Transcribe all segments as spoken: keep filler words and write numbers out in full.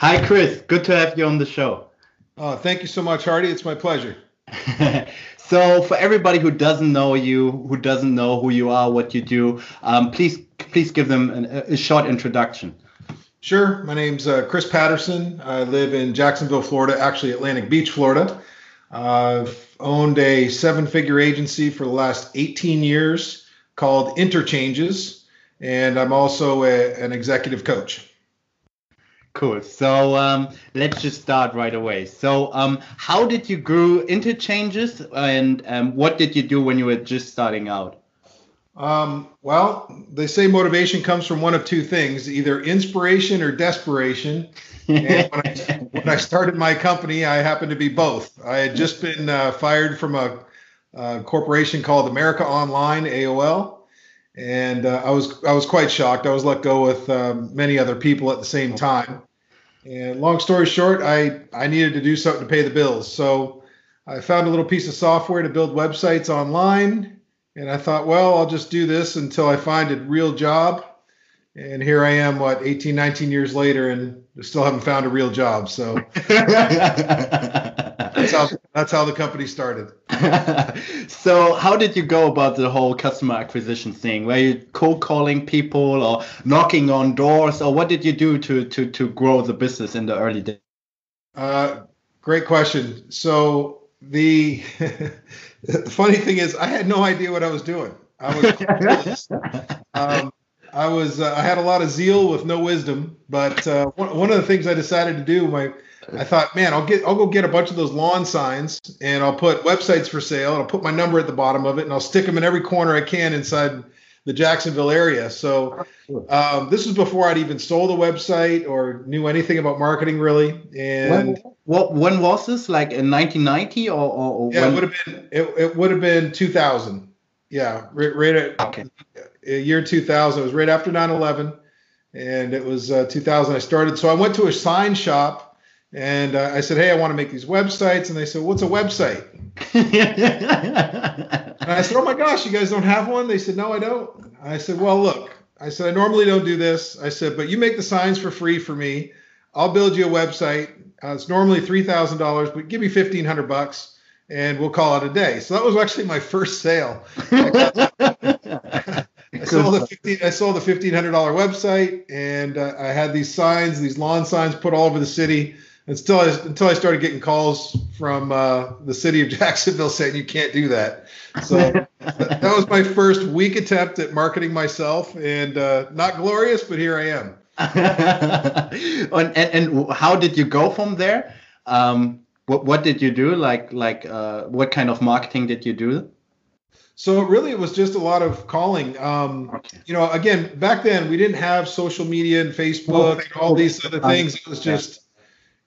Hi, Chris. Good to have you on the show. Oh, thank you so much, Hardy. It's my pleasure. So for everybody who doesn't know you, who doesn't know who you are, what you do, um, please please give them an, a short introduction. Sure. My name's uh, Chris Patterson. I live in Jacksonville, Florida, actually Atlantic Beach, Florida. I've owned a seven-figure agency for the last eighteen years called Interchanges, and I'm also a, an executive coach. Cool. So um, let's just start right away. So um, how did you grow Interchanges, and um, what did you do when you were just starting out? Um, well, they say motivation comes from one of two things, either inspiration or desperation. And when, I, when I started my company, I happened to be both. I had just been uh, fired from a, a corporation called America Online, A O L. And uh, I was I was quite shocked. I was let go with um, many other people at the same time. And long story short, I, I needed to do something to pay the bills. So I found a little piece of software to build websites online. And I thought, well, I'll just do this until I find a real job. And here I am, what, eighteen, nineteen years later, and still haven't found a real job. So that's how that's how the company started. So how did you go about the whole customer acquisition thing? Were you cold calling people or knocking on doors, or what did you do to to to grow the business in the early days? Uh, great question. So the, the funny thing is, I had no idea what I was doing. I was um, I was uh, I had a lot of zeal with no wisdom, but uh, one, one of the things I decided to do, my I thought, man, I'll get, I'll go get a bunch of those lawn signs, and I'll put websites for sale, and I'll put my number at the bottom of it, and I'll stick them in every corner I can inside the Jacksonville area. So um, this was before I'd even sold a website or knew anything about marketing, really. And what, what when was this? Like in nineteen ninety, or, or, or yeah, when? it would have been it, it would have been two thousand. Yeah, right, right at okay. year two thousand. It was right after nine eleven, and it was uh, two thousand I started. So I went to a sign shop. And uh, I said, hey, I want to make these websites. And they said, what's a website? And I said, oh, my gosh, you guys don't have one? They said, no, I don't. I said, well, look, I said, I normally don't do this. I said, but you make the signs for free for me. I'll build you a website. Uh, it's normally three thousand dollars, but give me fifteen hundred bucks and we'll call it a day. So that was actually my first sale. I sold the fifteen. I sold the fifteen hundred dollar website, and uh, I had these signs, these lawn signs, put all over the city. And still, I, until I started getting calls from uh, the city of Jacksonville saying you can't do that. So that, that was my first weak attempt at marketing myself, and uh, not glorious, but here I am. and, and how did you go from there? Um, what What did you do? Like like uh, what kind of marketing did you do? So really, it was just a lot of calling. Um, okay. You know, again, back then we didn't have social media and Facebook and all these other things. It was just,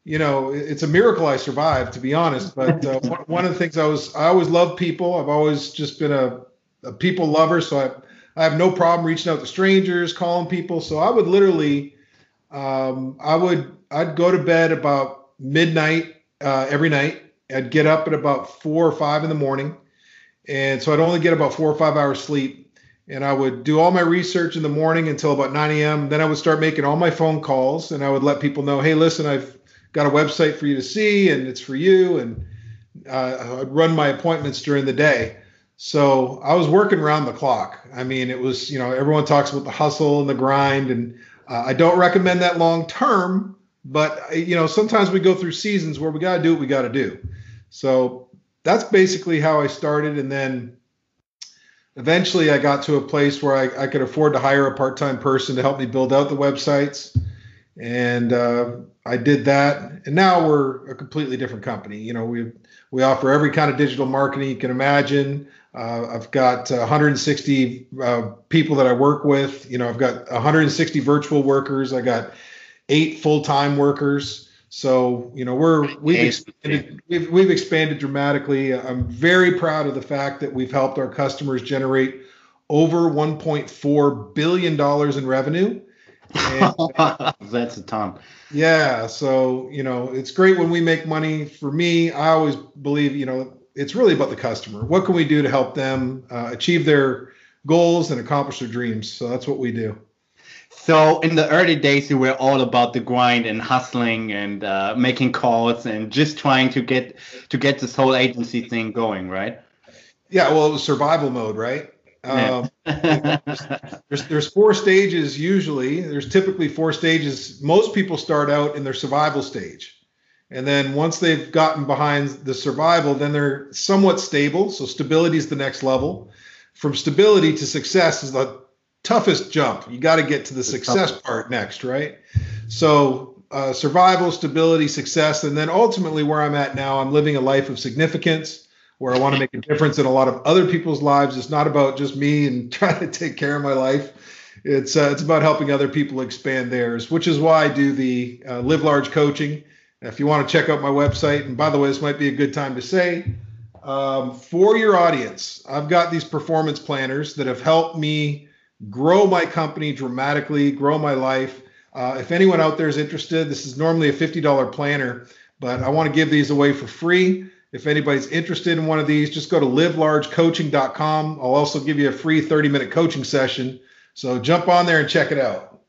you know, it's a miracle I survived, to be honest. But uh, one of the things I was, I always loved people. I've always just been a, a people lover. So I, I have no problem reaching out to strangers, calling people. So I would literally, um, I would, I'd go to bed about midnight uh, every night. I'd get up at about four or five in the morning. And so I'd only get about four or five hours sleep, and I would do all my research in the morning until about nine a.m. Then I would start making all my phone calls, and I would let people know, hey, listen, I've got a website for you to see, and it's for you. And uh, I'd run my appointments during the day. So I was working around the clock. I mean, it was, you know, everyone talks about the hustle and the grind, and uh, I don't recommend that long term. But, you know, sometimes we go through seasons where we got to do what we got to do. So that's basically how I started. And then eventually I got to a place where I, I could afford to hire a part-time person to help me build out the websites. And uh, I did that. And now we're a completely different company. You know, we we offer every kind of digital marketing you can imagine. Uh, I've got one hundred sixty uh, people that I work with. You know, I've got one hundred sixty virtual workers. I got eight full-time workers. So, you know, we're, we've expanded, we've, we've expanded dramatically. I'm very proud of the fact that we've helped our customers generate over one point four billion dollars in revenue. And, that's a ton. Yeah. So, you know, it's great when we make money. For me, I always believe, you know, it's really about the customer. What can we do to help them uh, achieve their goals and accomplish their dreams? So that's what we do. So in the early days, you were all about the grind and hustling and uh, making calls and just trying to get to get this whole agency thing going, right? Yeah, well, it was survival mode, right? Yeah. Um, there's, there's four stages usually. There's typically four stages. Most people start out in their survival stage. And then once they've gotten behind the survival, then they're somewhat stable. So stability is the next level. From stability to success is the toughest jump. You got to get to the, the success toughest. part next, right? So uh, survival, stability, success, and then ultimately where I'm at now, I'm living a life of significance where I want to make a difference in a lot of other people's lives. It's not about just me and trying to take care of my life. It's uh, it's about helping other people expand theirs, which is why I do the uh, Live Large Coaching. If you want to check out my website, and by the way, this might be a good time to say, um, for your audience, I've got these performance planners that have helped me grow my company dramatically, grow my life. Uh, if anyone out there is interested, this is normally a fifty dollar planner, but I want to give these away for free. If anybody's interested in one of these, just go to live large coaching dot com. I'll also give you a free thirty minute coaching session. So jump on there and check it out.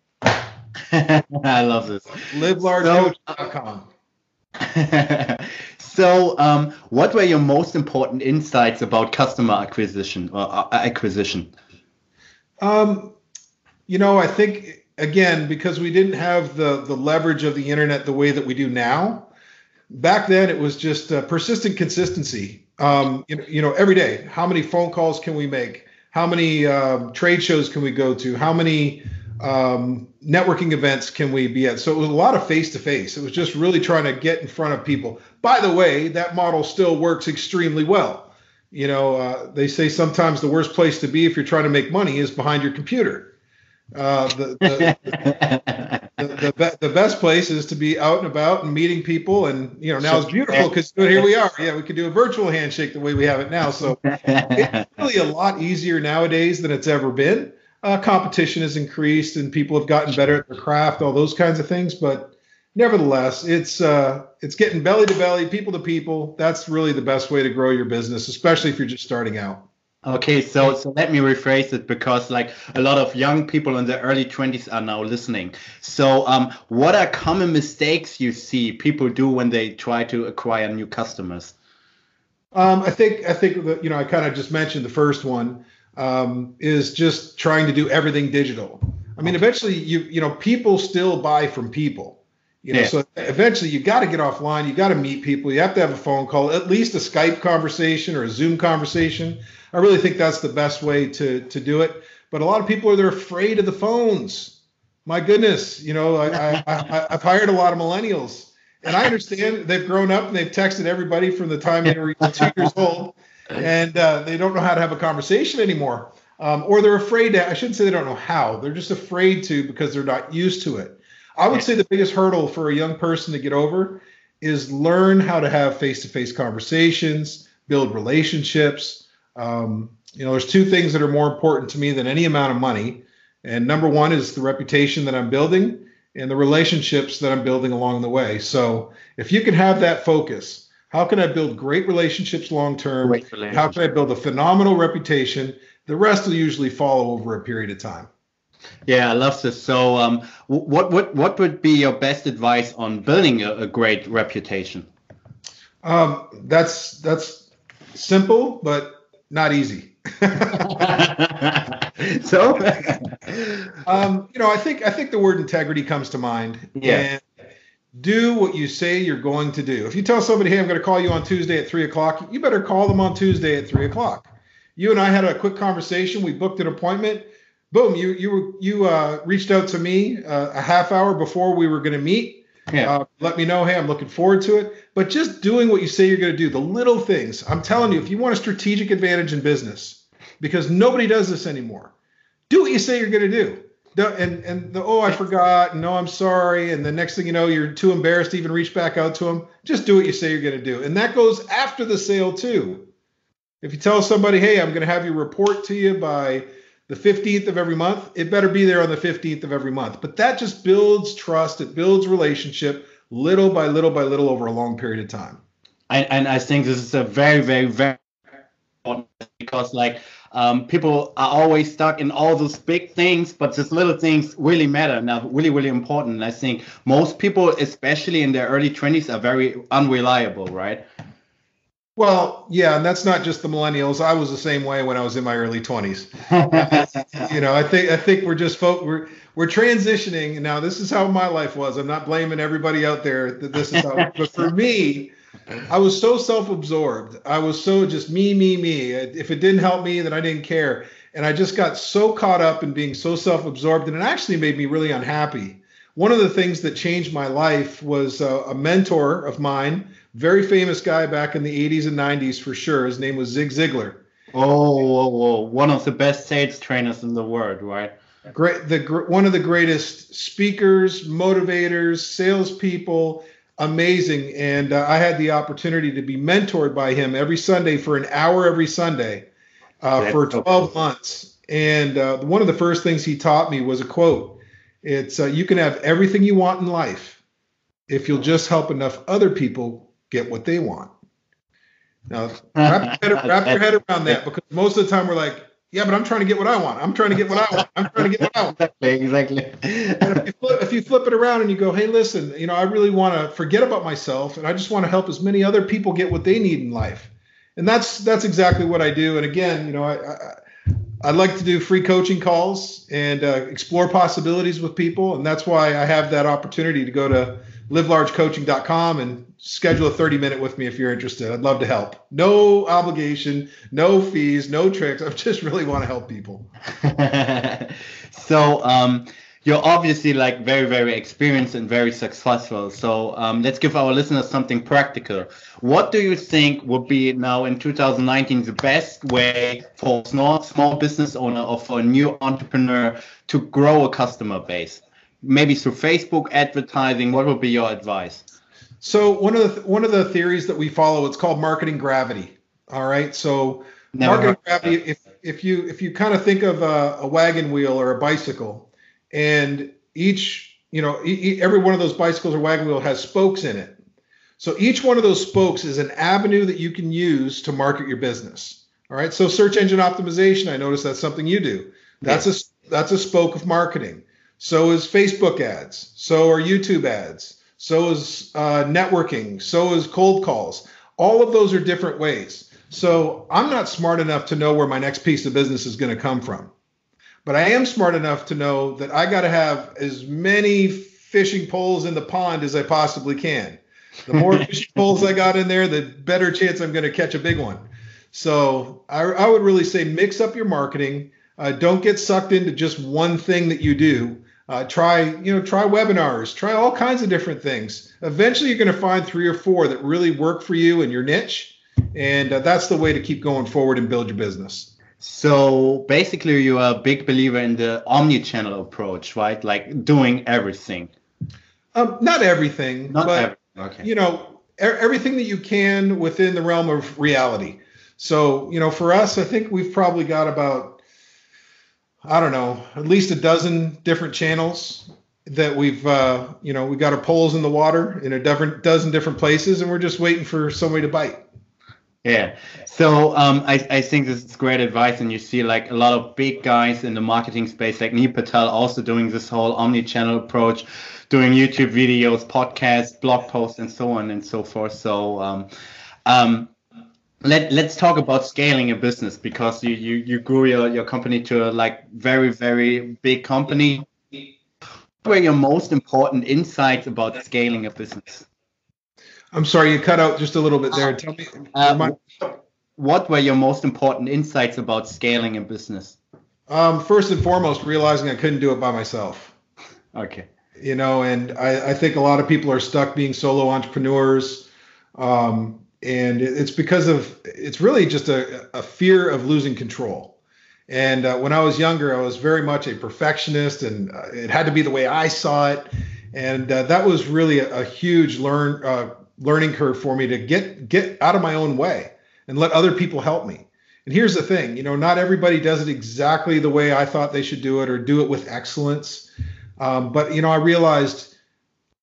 I love this. live large coaching dot com. So, um, what were your most important insights about customer acquisition? Or acquisition? Um, you know, I think again because we didn't have the the leverage of the internet the way that we do now. Back then, it was just uh, persistent consistency. Um, you know, you know, every day, how many phone calls can we make? How many um, trade shows can we go to? How many Um, networking events can we be at? So it was a lot of face-to-face. It was just really trying to get in front of people. By the way, that model still works extremely well. You know, uh, they say sometimes the worst place to be if you're trying to make money is behind your computer. Uh, the, the, the, the, the, the best place is to be out and about and meeting people. And, you know, now it's beautiful because here we are. Yeah, we can do a virtual handshake the way we have it now. So it's really a lot easier nowadays than it's ever been. Uh, competition has increased and people have gotten better at their craft, all those kinds of things. But nevertheless, it's uh, it's getting belly to belly, people to people. That's really the best way to grow your business, especially if you're just starting out. Okay, so so let me rephrase it because like a lot of young people in their early twenties are now listening. So um, what are common mistakes you see people do when they try to acquire new customers? Um, I think I think that, you know, I kind of just mentioned the first one. Um, is just trying to do everything digital. I mean, eventually, you you know, people still buy from people. You know, yeah. So eventually you got to get offline. You got to meet people. You have to have a phone call, at least a Skype conversation or a Zoom conversation. I really think that's the best way to to do it. But a lot of people are they're afraid of the phones. My goodness, you know, I, I, I I've hired a lot of millennials, and I understand they've grown up and they've texted everybody from the time they were two years old. And uh, they don't know how to have a conversation anymore, um, or they're afraid to. I shouldn't say they don't know how. They're just afraid to because they're not used to it. I would say the biggest hurdle for a young person to get over is learn how to have face-to-face conversations, build relationships. Um, you know, there's two things that are more important to me than any amount of money. And number one is the reputation that I'm building and the relationships that I'm building along the way. So if you can have that focus. How can I build great relationships long-term? Relationships. How can I build a phenomenal reputation? The rest will usually follow over a period of time. Yeah, I love this. So um, what, what, what would be your best advice on building a, a great reputation? Um, that's, that's simple, but not easy. So, um, you know, I think, I think the word integrity comes to mind. Yeah. And do what you say you're going to do. If you tell somebody, hey, I'm going to call you on Tuesday at three o'clock, you better call them on Tuesday at three o'clock. You and I had a quick conversation. We booked an appointment. Boom, you you you uh, reached out to me uh, a half hour before we were going to meet. Yeah. Uh, let me know, hey, I'm looking forward to it. But just doing what you say you're going to do, the little things. I'm telling you, if you want a strategic advantage in business, because nobody does this anymore, do what you say you're going to do. And and the, oh, I forgot, no, I'm sorry. And the next thing you know, you're too embarrassed to even reach back out to them. Just do what you say you're going to do. And that goes after the sale too. If you tell somebody, hey, I'm going to have you report to you by the fifteenth of every month, it better be there on the fifteenth of every month. But that just builds trust. It builds relationship little by little by little over a long period of time. And, and I think this is a very, very, very important because like Um, people are always stuck in all those big things, but these little things really matter now, really, really important. And I think most people, especially in their early twenties, are very unreliable, right? Well, yeah, and that's not just the millennials. I was the same way when I was in my early twenties. You know, I think I think we're just folk, we're we're transitioning now. This is how my life was. I'm not blaming everybody out there that this is how. But for me, I was so self-absorbed. I was so just me, me, me. If it didn't help me, then I didn't care. And I just got so caught up in being so self-absorbed, and it actually made me really unhappy. One of the things that changed my life was uh, a mentor of mine, very famous guy back in the eighties and nineties for sure. His name was Zig Ziglar. Oh, whoa, whoa. One of the best sales trainers in the world, right? Great, the one of the greatest speakers, motivators, salespeople. Amazing. And uh, I had the opportunity to be mentored by him every Sunday for an hour every Sunday uh, for twelve months. And uh, one of the first things he taught me was a quote. It's uh, you can have everything you want in life if you'll just help enough other people get what they want. Now, wrap your head, wrap your head around that, because most of the time we're like, yeah, but I'm trying to get what I want. I'm trying to get what I want. I'm trying to get what I want. Exactly. exactly. And if you, flip, if you flip it around and you go, hey, listen, you know, I really want to forget about myself, and I just want to help as many other people get what they need in life. And that's that's exactly what I do. And again, you know, I, I I like to do free coaching calls and uh, explore possibilities with people. And that's why I have that opportunity to go to live large coaching dot com and schedule a thirty minute with me if you're interested. I'd love to help. No obligation, no fees, no tricks. I just really want to help people. So um, you're obviously like very, very experienced and very successful. So um, let's give our listeners something practical. What do you think would be now in two thousand nineteen the best way for a small, small business owner or for a new entrepreneur to grow a customer base? Maybe through Facebook advertising. What would be your advice? So one of the th- one of the theories that we follow, it's called marketing gravity. All right. So Never marketing gravity, if, if you if you kind of think of a, a wagon wheel or a bicycle. And each, you know, e- every one of those bicycles or wagon wheel has spokes in it. So each one of those spokes is an avenue that you can use to market your business. All right. So search engine optimization, I noticed that's something you do. That's yeah. a that's a spoke of marketing. So is Facebook ads. So are YouTube ads. So is uh, networking. So is cold calls. All of those are different ways. So I'm not smart enough to know where my next piece of business is going to come from. But I am smart enough to know that I got to have as many fishing poles in the pond as I possibly can. The more fishing poles I got in there, the better chance I'm going to catch a big one. So I, I would really say mix up your marketing. Uh, don't get sucked into just one thing that you do. Uh, try, you know, try webinars, try all kinds of different things. Eventually, you're going to find three or four that really work for you and your niche. And uh, that's the way to keep going forward and build your business. So basically, you are a big believer in the omni-channel approach, right? Like doing everything. Um, not everything, not but everything. Okay. You know, er- everything that you can within the realm of reality. So, you know, for us, I think we've probably got about, I don't know, at least a dozen different channels that we've, uh, you know, we got our poles in the water in a different dozen different places, and we're just waiting for somebody to bite. Yeah. So um, I, I think this is great advice. And you see like a lot of big guys in the marketing space, like Neil Patel, also doing this whole omni-channel approach, doing YouTube videos, podcasts, blog posts, and so on and so forth. So um, um, let, let's talk about scaling a business, because you, you, you grew your, your company to a like very, very big company. What are your most important insights about scaling a business? I'm sorry, you cut out just a little bit there. Tell me, uh, my, what were your most important insights about scaling a business? Um, first and foremost, realizing I couldn't do it by myself. Okay. You know, and I, I think a lot of people are stuck being solo entrepreneurs. Um, and it's because of, it's really just a, a fear of losing control. And uh, when I was younger, I was very much a perfectionist, and uh, it had to be the way I saw it. And uh, that was really a, a huge learn, uh, learning curve for me to get get out of my own way and let other people help me. And here's the thing, you know, not everybody does it exactly the way I thought they should do it or do it with excellence. Um, but, you know, I realized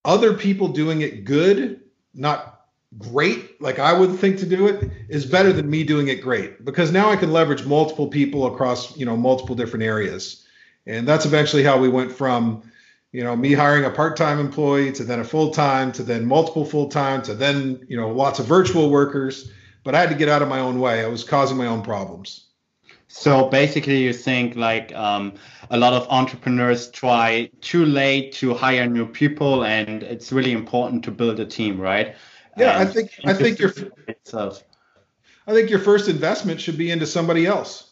other people doing it good, not great, like I would think to do it, is better than me doing it great, because now I can leverage multiple people across, you know, multiple different areas. And that's eventually how we went from, you know, me hiring a part-time employee to then a full-time to then multiple full-time to then, you know, lots of virtual workers. But I had to get out of my own way. I was causing my own problems. So basically you think like um, a lot of entrepreneurs try too late to hire new people, and it's really important to build a team, right? Yeah, and I think I think your itself. I think your first investment should be into somebody else.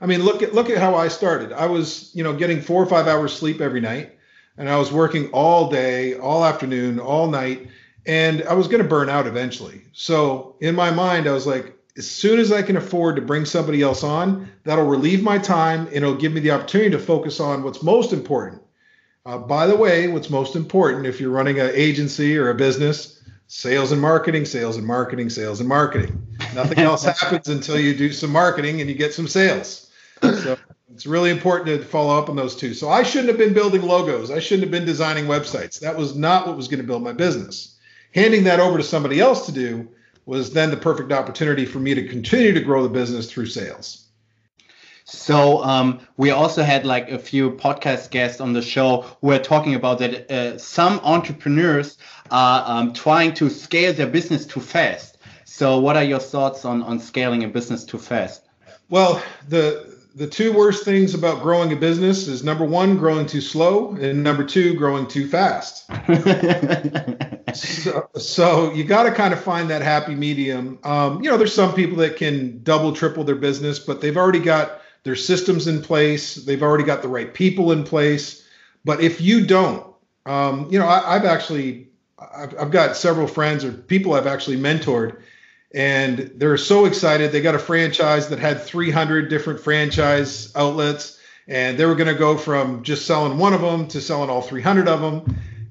I mean, look at look at how I started. I was, you know, getting four or five hours sleep every night, and I was working all day, all afternoon, all night, and I was going to burn out eventually. So in my mind, I was like, as soon as I can afford to bring somebody else on, that'll relieve my time and it'll give me the opportunity to focus on what's most important. Uh, by the way, what's most important if you're running an agency or a business, sales and marketing, sales and marketing, sales and marketing. Nothing else happens until you do some marketing and you get some sales. So it's really important to follow up on those two. So I shouldn't have been building logos. I shouldn't have been designing websites. That was not what was going to build my business. Handing that over to somebody else to do was then the perfect opportunity for me to continue to grow the business through sales. So um, we also had like a few podcast guests on the show who were talking about that uh, some entrepreneurs are um, trying to scale their business too fast. So what are your thoughts on, on scaling a business too fast? Well, the the two worst things about growing a business is number one, growing too slow, and number two, growing too fast. So, so you got to kind of find that happy medium. Um, you know, there's some people that can double, triple their business, but they've already got their systems in place. They've already got the right people in place. But if you don't, um, you know, I, I've actually, I've, I've got several friends or people I've actually mentored, and they're so excited. They got a franchise that had three hundred different franchise outlets, and they were going to go from just selling one of them to selling all three hundred of them.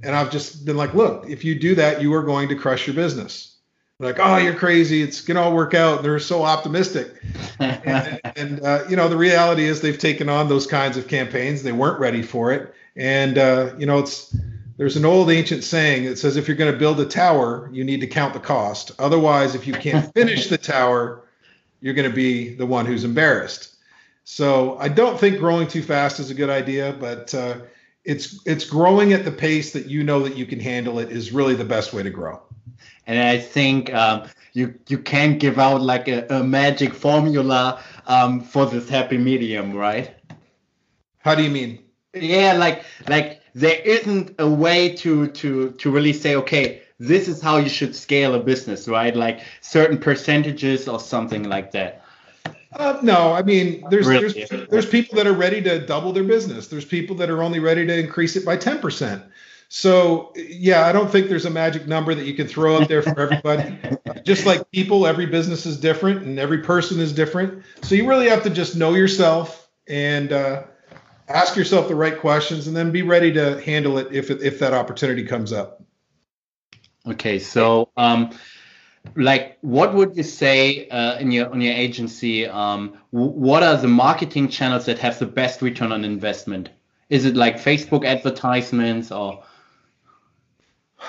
And I've just been like, look, if you do that, you are going to crush your business. Like, oh, you're crazy. It's going to all work out. They're so optimistic. and, and uh, you know, the reality is they've taken on those kinds of campaigns. They weren't ready for it. And, uh, you know, it's there's an old ancient saying that says if you're going to build a tower, you need to count the cost. Otherwise, if you can't finish the tower, you're going to be the one who's embarrassed. So I don't think growing too fast is a good idea, but uh It's it's growing at the pace that you know that you can handle it is really the best way to grow. And I think um, you you can't give out like a, a magic formula um, for this happy medium, right? How do you mean? Yeah, like like there isn't a way to to to really say, okay, this is how you should scale a business, right? Like certain percentages or something like that. Uh, no, I mean, there's, really? there's there's people that are ready to double their business. There's people that are only ready to increase it by ten percent. So, yeah, I don't think there's a magic number that you can throw up there for everybody. Just like people, every business is different and every person is different. So you really have to just know yourself and uh, ask yourself the right questions, and then be ready to handle it if if that opportunity comes up. Okay, so um like, what would you say uh, in your on your agency? Um, what are the marketing channels that have the best return on investment? Is it like Facebook advertisements or?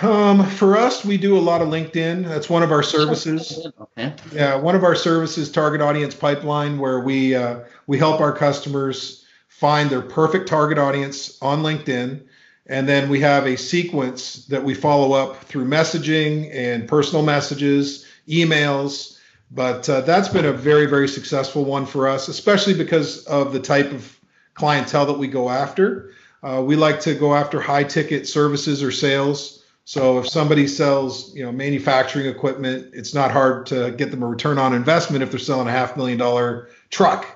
Um, for us, we do a lot of LinkedIn. That's one of our services. Okay. Yeah, one of our services, Target Audience Pipeline, where we uh, we help our customers find their perfect target audience on LinkedIn. And then we have a sequence that we follow up through messaging and personal messages, emails. But uh, that's been a very, very successful one for us, especially because of the type of clientele that we go after. Uh, we like to go after high ticket services or sales. So if somebody sells, you know, manufacturing equipment, it's not hard to get them a return on investment if they're selling a half million dollar truck.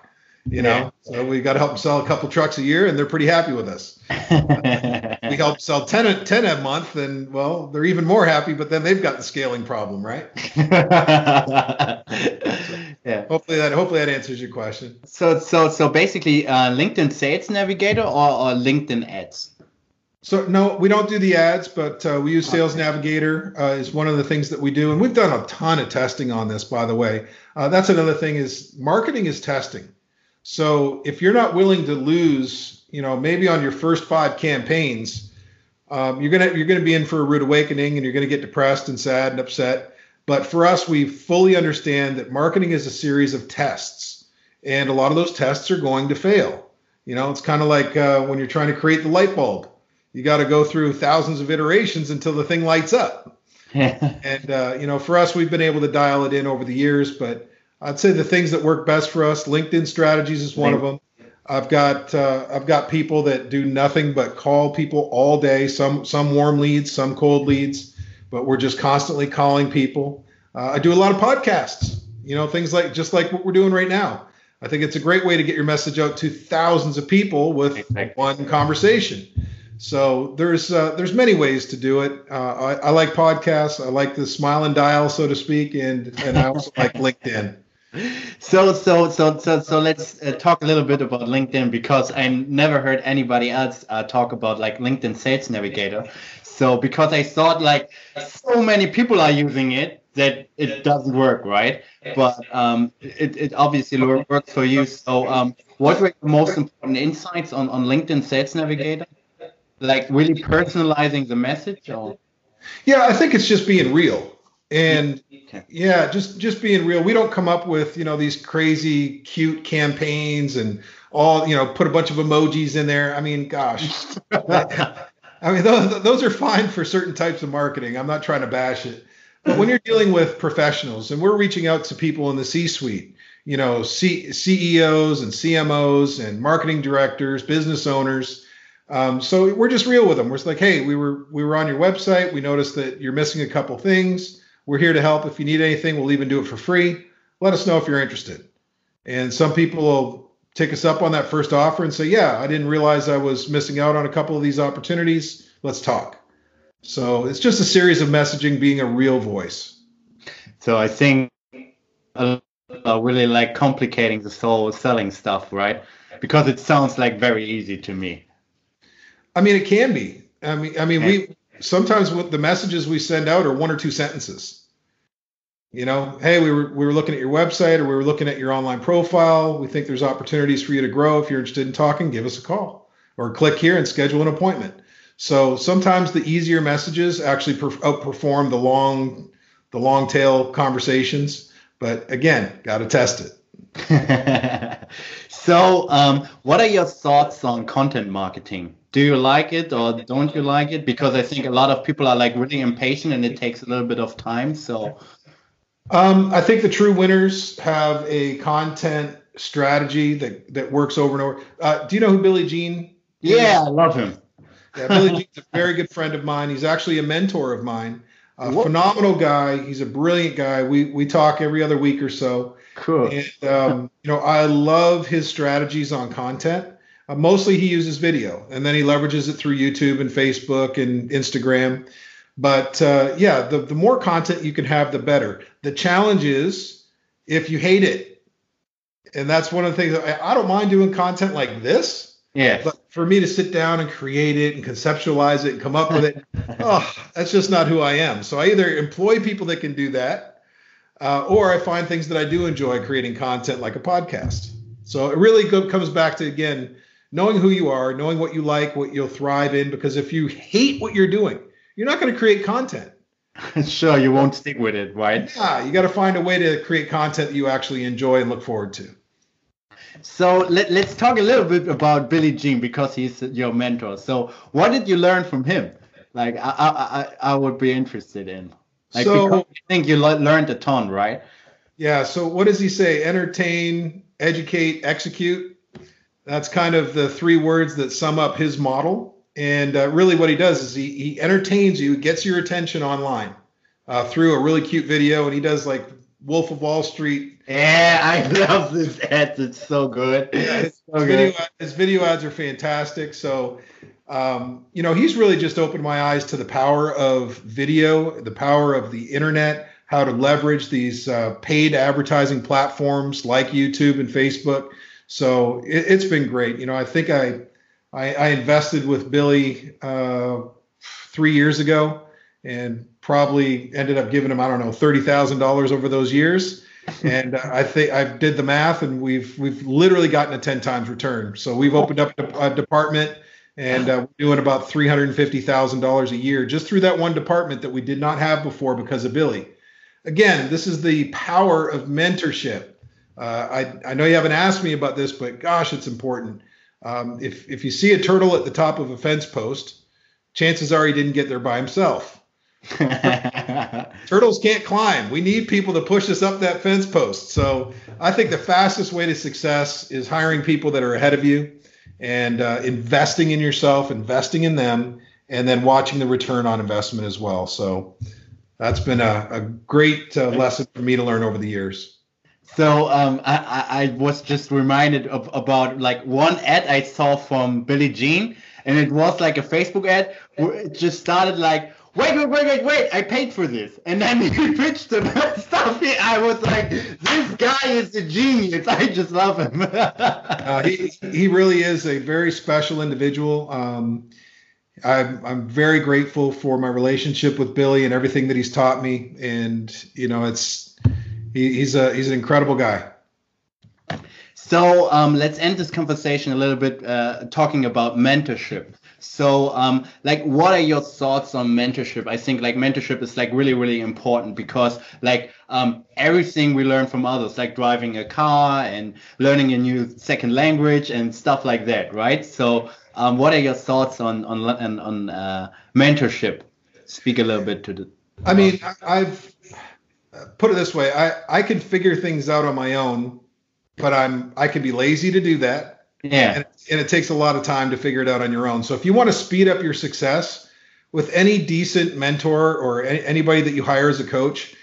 You know, yeah. So we got to help them sell a couple trucks a year, and they're pretty happy with us. We help sell ten, ten a month, and well, they're even more happy, but then they've got the scaling problem, right? Yeah. Hopefully that hopefully that answers your question. So so so basically uh, LinkedIn Sales Navigator or, or LinkedIn ads? So no, we don't do the ads, but uh, we use Sales Navigator uh, is one of the things that we do. And we've done a ton of testing on this, by the way. Uh, that's another thing is marketing is testing. So if you're not willing to lose, you know, maybe on your first five campaigns, um, you're gonna you're gonna be in for a rude awakening, and you're gonna get depressed and sad and upset. But for us, we fully understand that marketing is a series of tests, and a lot of those tests are going to fail. You know, it's kind of like uh, when you're trying to create the light bulb. You got to go through thousands of iterations until the thing lights up. And, uh, you know, for us, we've been able to dial it in over the years. But I'd say the things that work best for us, LinkedIn strategies is one of them. I've got uh, I've got people that do nothing but call people all day, some some warm leads, some cold leads. But we're just constantly calling people. Uh, I do a lot of podcasts, you know, things like just like what we're doing right now. I think it's a great way to get your message out to thousands of people with exactly. one conversation. So there's uh, there's many ways to do it. Uh, I, I like podcasts. I like the smile and dial, so to speak, and and I also like LinkedIn. So so so so so let's uh, talk a little bit about LinkedIn, because I never heard anybody else uh, talk about like LinkedIn Sales Navigator. So because I thought like so many people are using it that it doesn't work, right? But um, it, it obviously works for you. So um, what were the most important insights on, on LinkedIn Sales Navigator? Like really personalizing the message? Or? Yeah, I think it's just being real. And okay. yeah, just, just being real. We don't come up with, you know, these crazy cute campaigns and all, you know, put a bunch of emojis in there. I mean, gosh, I mean, those, those are fine for certain types of marketing. I'm not trying to bash it. But when you're dealing with professionals, and we're reaching out to people in the C-suite, you know, C- CEOs and C M Os and marketing directors, business owners. Um, so we're just real with them. We're just like, hey, we were we were on your website. We noticed that you're missing a couple things. We're here to help. If you need anything, we'll even do it for free. Let us know if you're interested. And some people will take us up on that first offer and say, yeah, I didn't realize I was missing out on a couple of these opportunities. Let's talk. So it's just a series of messaging, being a real voice. So I think uh, really like complicating the whole selling stuff, right? Because it sounds like very easy to me. I mean, it can be. I mean, I mean, we sometimes what the messages we send out are one or two sentences. You know, hey, we were we were looking at your website, or we were looking at your online profile. We think there's opportunities for you to grow. If you're interested in talking, give us a call, or click here and schedule an appointment. So sometimes the easier messages actually per- outperform the long, the long tail conversations. But again, got to test it. So, um, what are your thoughts on content marketing? Do you like it or don't you like it? Because I think a lot of people are like really impatient and it takes a little bit of time. So um, I think the true winners have a content strategy that, that works over and over. Uh, do you know who Billy Gene is? Yeah, I love him. Yeah, Billy Gene's a very good friend of mine. He's actually a mentor of mine. A Whoa. phenomenal guy. He's a brilliant guy. We we talk every other week or so. Cool. And, um, you know, I love his strategies on content. Uh, mostly he uses video, and then he leverages it through YouTube and Facebook and Instagram. But uh, yeah, the, the more content you can have, the better. The challenge is if you hate it. And that's one of the things. I, I don't mind doing content like this. Yeah. But for me to sit down and create it and conceptualize it and come up with it, oh, that's just not who I am. So I either employ people that can do that, uh, or I find things that I do enjoy creating content like a podcast. So it really go- comes back to, again, knowing who you are, knowing what you like, what you'll thrive in, because if you hate what you're doing, you're not going to create content. Sure, you won't stick with it, right? Yeah, you got to find a way to create content that you actually enjoy and look forward to. So let, let's talk a little bit about Billy Gene, because he's your mentor. So what did you learn from him? Like, I I, I would be interested in. Like, so, because I think you learned a ton, right? Yeah, so what does he say? Entertain, educate, execute. That's kind of the three words that sum up his model. And uh, really what he does is he, he entertains you, gets your attention online uh, through a really cute video. And he does like Wolf of Wall Street. Yeah, I love this ad. It's so good. Yeah, his, so his, good. Video, his video ads are fantastic. So, um, you know, he's really just opened my eyes to the power of video, the power of the internet, how to leverage these uh, paid advertising platforms like YouTube and Facebook. So it, it's been great. You know, I think I I, I invested with Billy uh, three years ago and probably ended up giving him, I don't know, thirty thousand dollars over those years. And I think I did the math, and we've we've literally gotten a ten times return. So we've opened up a department, and uh, we're doing about three hundred fifty thousand dollars a year just through that one department that we did not have before because of Billy. Again, this is the power of mentorship. Uh, I, I know you haven't asked me about this, but gosh, it's important. Um, if, if you see a turtle at the top of a fence post, chances are he didn't get there by himself. Turtles can't climb. We need people to push us up that fence post. So I think the fastest way to success is hiring people that are ahead of you and uh, investing in yourself, investing in them, and then watching the return on investment as well. So that's been a, a great uh, lesson for me to learn over the years. So um, I, I was just reminded of about like one ad I saw from Billy Gene, and it was like a Facebook ad. It just started like, wait, wait, wait, wait, wait, I paid for this. And then he pitched the stuff. I was like, this guy is a genius. I just love him. uh, he, he really is a very special individual. Um, I'm, I'm very grateful for my relationship with Billy and everything that he's taught me. And, you know, it's, He, he's a he's an incredible guy. So um, let's end this conversation a little bit uh, talking about mentorship. So um, like, what are your thoughts on mentorship? I think like mentorship is like really, really important because like um, everything we learn from others, like driving a car and learning a new second language and stuff like that, right? So um, what are your thoughts on on on, on uh, mentorship? Speak a little bit to the. I mean, I've. Put it this way, I, I can figure things out on my own, but I'm I can be lazy to do that. Yeah. And, and it takes a lot of time to figure it out on your own. So if you want to speed up your success with any decent mentor or any, anybody that you hire as a coach,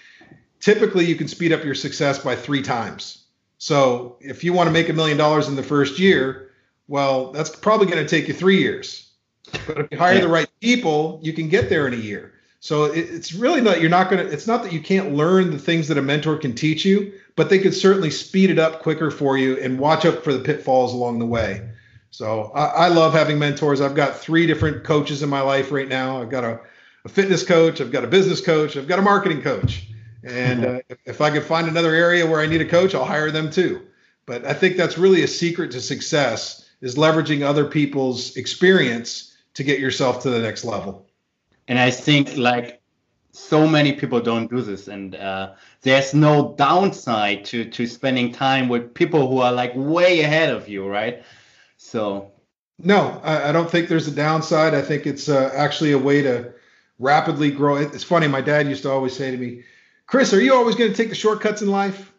typically you can speed up your success by three times. So if you want to make a million dollars in the first year, well, that's probably going to take you three years. But if you hire yeah. the right people, you can get there in a year. So it's really not, you're not going to, it's not that you can't learn the things that a mentor can teach you, but they could certainly speed it up quicker for you and watch out for the pitfalls along the way. So I, I love having mentors. I've got three different coaches in my life right now. I've got a, a fitness coach. I've got a business coach. I've got a marketing coach. And uh, if I could find another area where I need a coach, I'll hire them too. But I think that's really a secret to success, is leveraging other people's experience to get yourself to the next level. And I think like so many people don't do this, and uh, there's no downside to, to spending time with people who are like way ahead of you, right? So no, I, I don't think there's a downside. I think it's uh, actually a way to rapidly grow. It's funny. My dad used to always say to me, "Chris, are you always going to take the shortcuts in life?"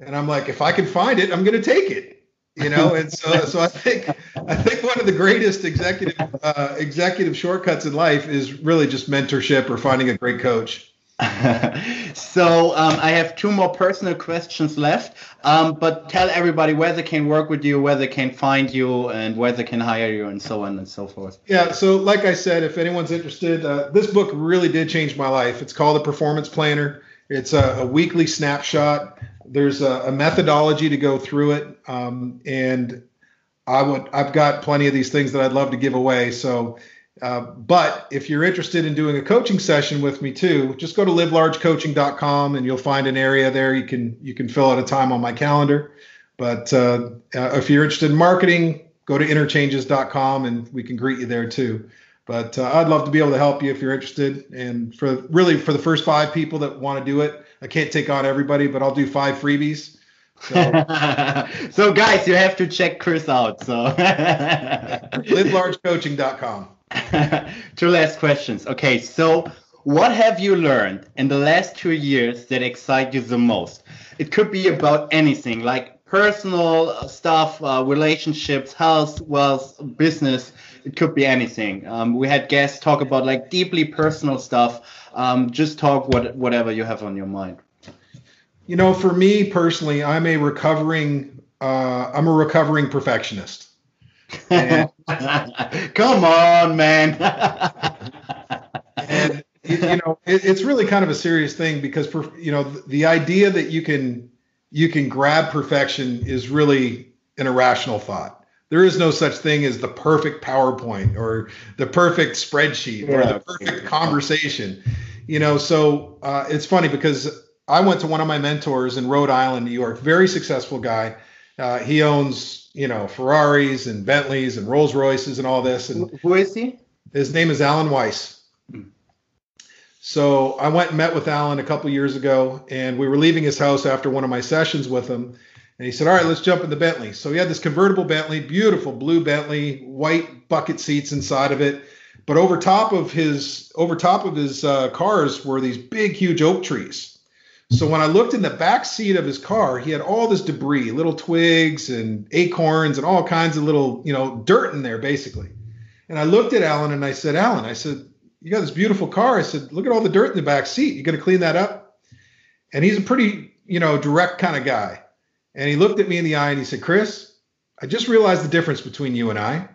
And I'm like, if I can find it, I'm going to take it. You know, and so, so I think I think one of the greatest executive uh, executive shortcuts in life is really just mentorship or finding a great coach. So um, I have two more personal questions left, um, but tell everybody where they can work with you, where they can find you, and where they can hire you, and so on and so forth. Yeah. So like I said, if anyone's interested, uh, this book really did change my life. It's called The Performance Planner. It's a, a weekly snapshot. There's a, a methodology to go through it, um, and I would, I've got plenty of these things that I'd love to give away. So, uh, but if you're interested in doing a coaching session with me too, just go to live large coaching dot com and you'll find an area there. You can you can fill out a time on my calendar. But uh, uh, if you're interested in marketing, go to interchanges dot com and we can greet you there too. But uh, I'd love to be able to help you if you're interested. And for really for the first five people that want to do it, I can't take on everybody, but I'll do five freebies. So, so guys, you have to check Chris out. So live large coaching dot com. Two last questions. Okay, so what have you learned in the last two years that excite you the most? It could be about anything, like personal stuff, uh, relationships, health, wealth, business. It could be anything. Um, we had guests talk about like deeply personal stuff. Um, just talk what, whatever you have on your mind. You know, for me personally, I'm a recovering, uh, I'm a recovering perfectionist. And come on, man. And you, you know, it, it's really kind of a serious thing because, per, you know, the, the idea that you can you can grab perfection is really an irrational thought. There is no such thing as the perfect PowerPoint or the perfect spreadsheet yeah. or the perfect conversation. You know, so uh, it's funny because I went to one of my mentors in Rhode Island, New York, very successful guy. Uh, he owns, you know, Ferraris and Bentleys and Rolls Royces and all this. And who is he? His name is Alan Weiss. So I went and met with Alan a couple years ago, and we were leaving his house after one of my sessions with him. And he said, all right, let's jump in the Bentley. So he had this convertible Bentley, beautiful blue Bentley, white bucket seats inside of it. But over top of his over top of his uh, cars were these big, huge oak trees. So when I looked in the back seat of his car, he had all this debris, little twigs and acorns and all kinds of little, you know, dirt in there, basically. And I looked at Alan and I said, Alan, I said, you got this beautiful car. I said, look at all the dirt in the back seat. You going to clean that up? And he's a pretty, you know, direct kind of guy. And he looked at me in the eye and he said, Chris, I just realized the difference between you and I.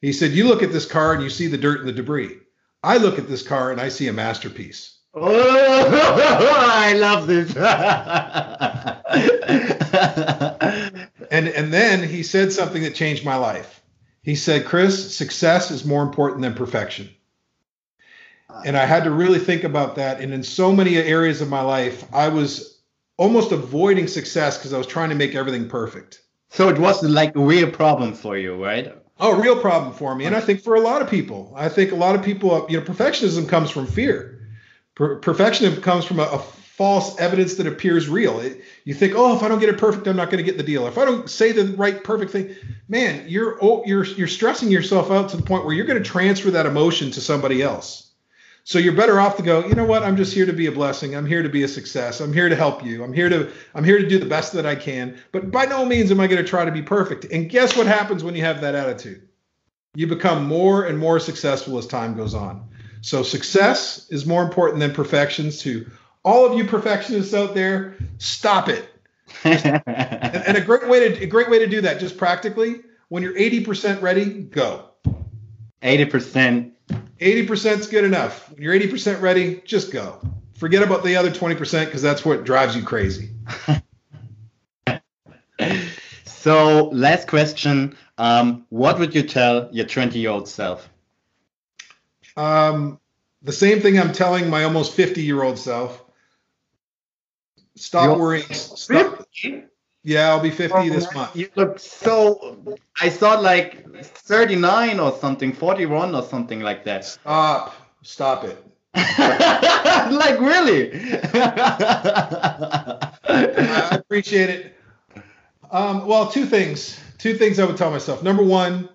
He said, you look at this car and you see the dirt and the debris. I look at this car and I see a masterpiece. Oh, I love this. and and then he said something that changed my life. He said, Chris, success is more important than perfection. And I had to really think about that. And in so many areas of my life, I was almost avoiding success because I was trying to make everything perfect. So it wasn't like a real problem for you, right? Oh, real problem for me. And I think for a lot of people, I think a lot of people, you know, perfectionism comes from fear. Per- perfectionism comes from a, a false evidence that appears real. It, you think, oh, if I don't get it perfect, I'm not going to get the deal. If I don't say the right perfect thing, man, you're oh, you're you're stressing yourself out to the point where you're going to transfer that emotion to somebody else. So you're better off to go, you know what? I'm just here to be a blessing. I'm here to be a success. I'm here to help you. I'm here to I'm here to do the best that I can. But by no means am I going to try to be perfect. And guess what happens when you have that attitude? You become more and more successful as time goes on. So success is more important than perfection. To all of you perfectionists out there, stop it. and, and a great way to a great way to do that, just practically, when you're eighty percent ready, go. eighty percent. eighty percent is good enough. When you're eighty percent ready, just go. Forget about the other twenty percent because that's what drives you crazy. So last question. Um, what would you tell your twenty-year-old self? Um, the same thing I'm telling my almost fifty-year-old self. Stop you're worrying. Stop. Yeah, I'll be fifty oh, this month. You look so, I thought like thirty-nine or something, forty-one or something like that. Stop. Stop it. Like, really? I appreciate it. Um, well, two things. Two things I would tell myself. Number one,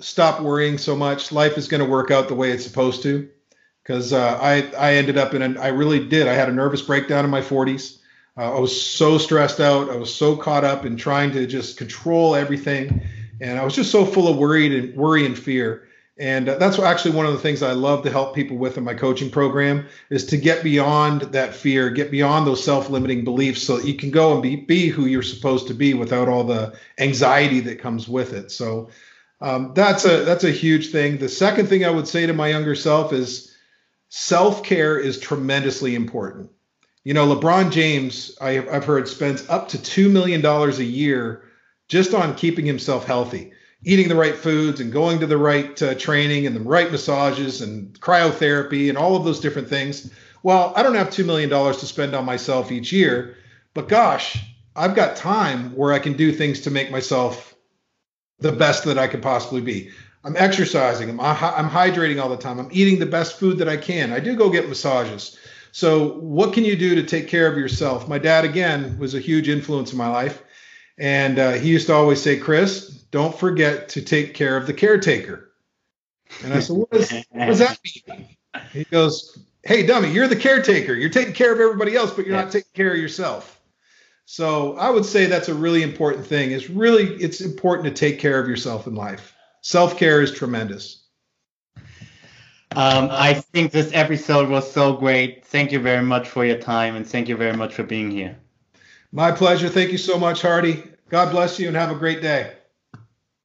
stop worrying so much. Life is going to work out the way it's supposed to. Because uh, I, I ended up in, an, I really did. I had a nervous breakdown in my forties. Uh, I was so stressed out. I was so caught up in trying to just control everything. And I was just so full of worried and worry and fear. And uh, that's actually one of the things I love to help people with in my coaching program is to get beyond that fear, get beyond those self-limiting beliefs so that you can go and be, be who you're supposed to be without all the anxiety that comes with it. So um, that's a that's a huge thing. The second thing I would say to my younger self is self-care is tremendously important. You know, LeBron James, I, I've heard, spends up to two million dollars a year just on keeping himself healthy, eating the right foods and going to the right uh, training and the right massages and cryotherapy and all of those different things. Well, I don't have two million dollars to spend on myself each year, but gosh, I've got time where I can do things to make myself the best that I could possibly be. I'm exercising, I'm, I'm hydrating all the time, I'm eating the best food that I can. I do go get massages. So what can you do to take care of yourself? My dad, again, was a huge influence in my life. And uh, he used to always say, Chris, don't forget to take care of the caretaker. And I said, what, is, what does that mean? He goes, hey, dummy, you're the caretaker. You're taking care of everybody else, but you're yeah. not taking care of yourself. So I would say that's a really important thing. It's really, it's important to take care of yourself in life. Self-care is tremendous. Um, I think this episode was so great. Thank you very much for your time, and thank you very much for being here. My pleasure. Thank you so much, Hardy. God bless you, and have a great day.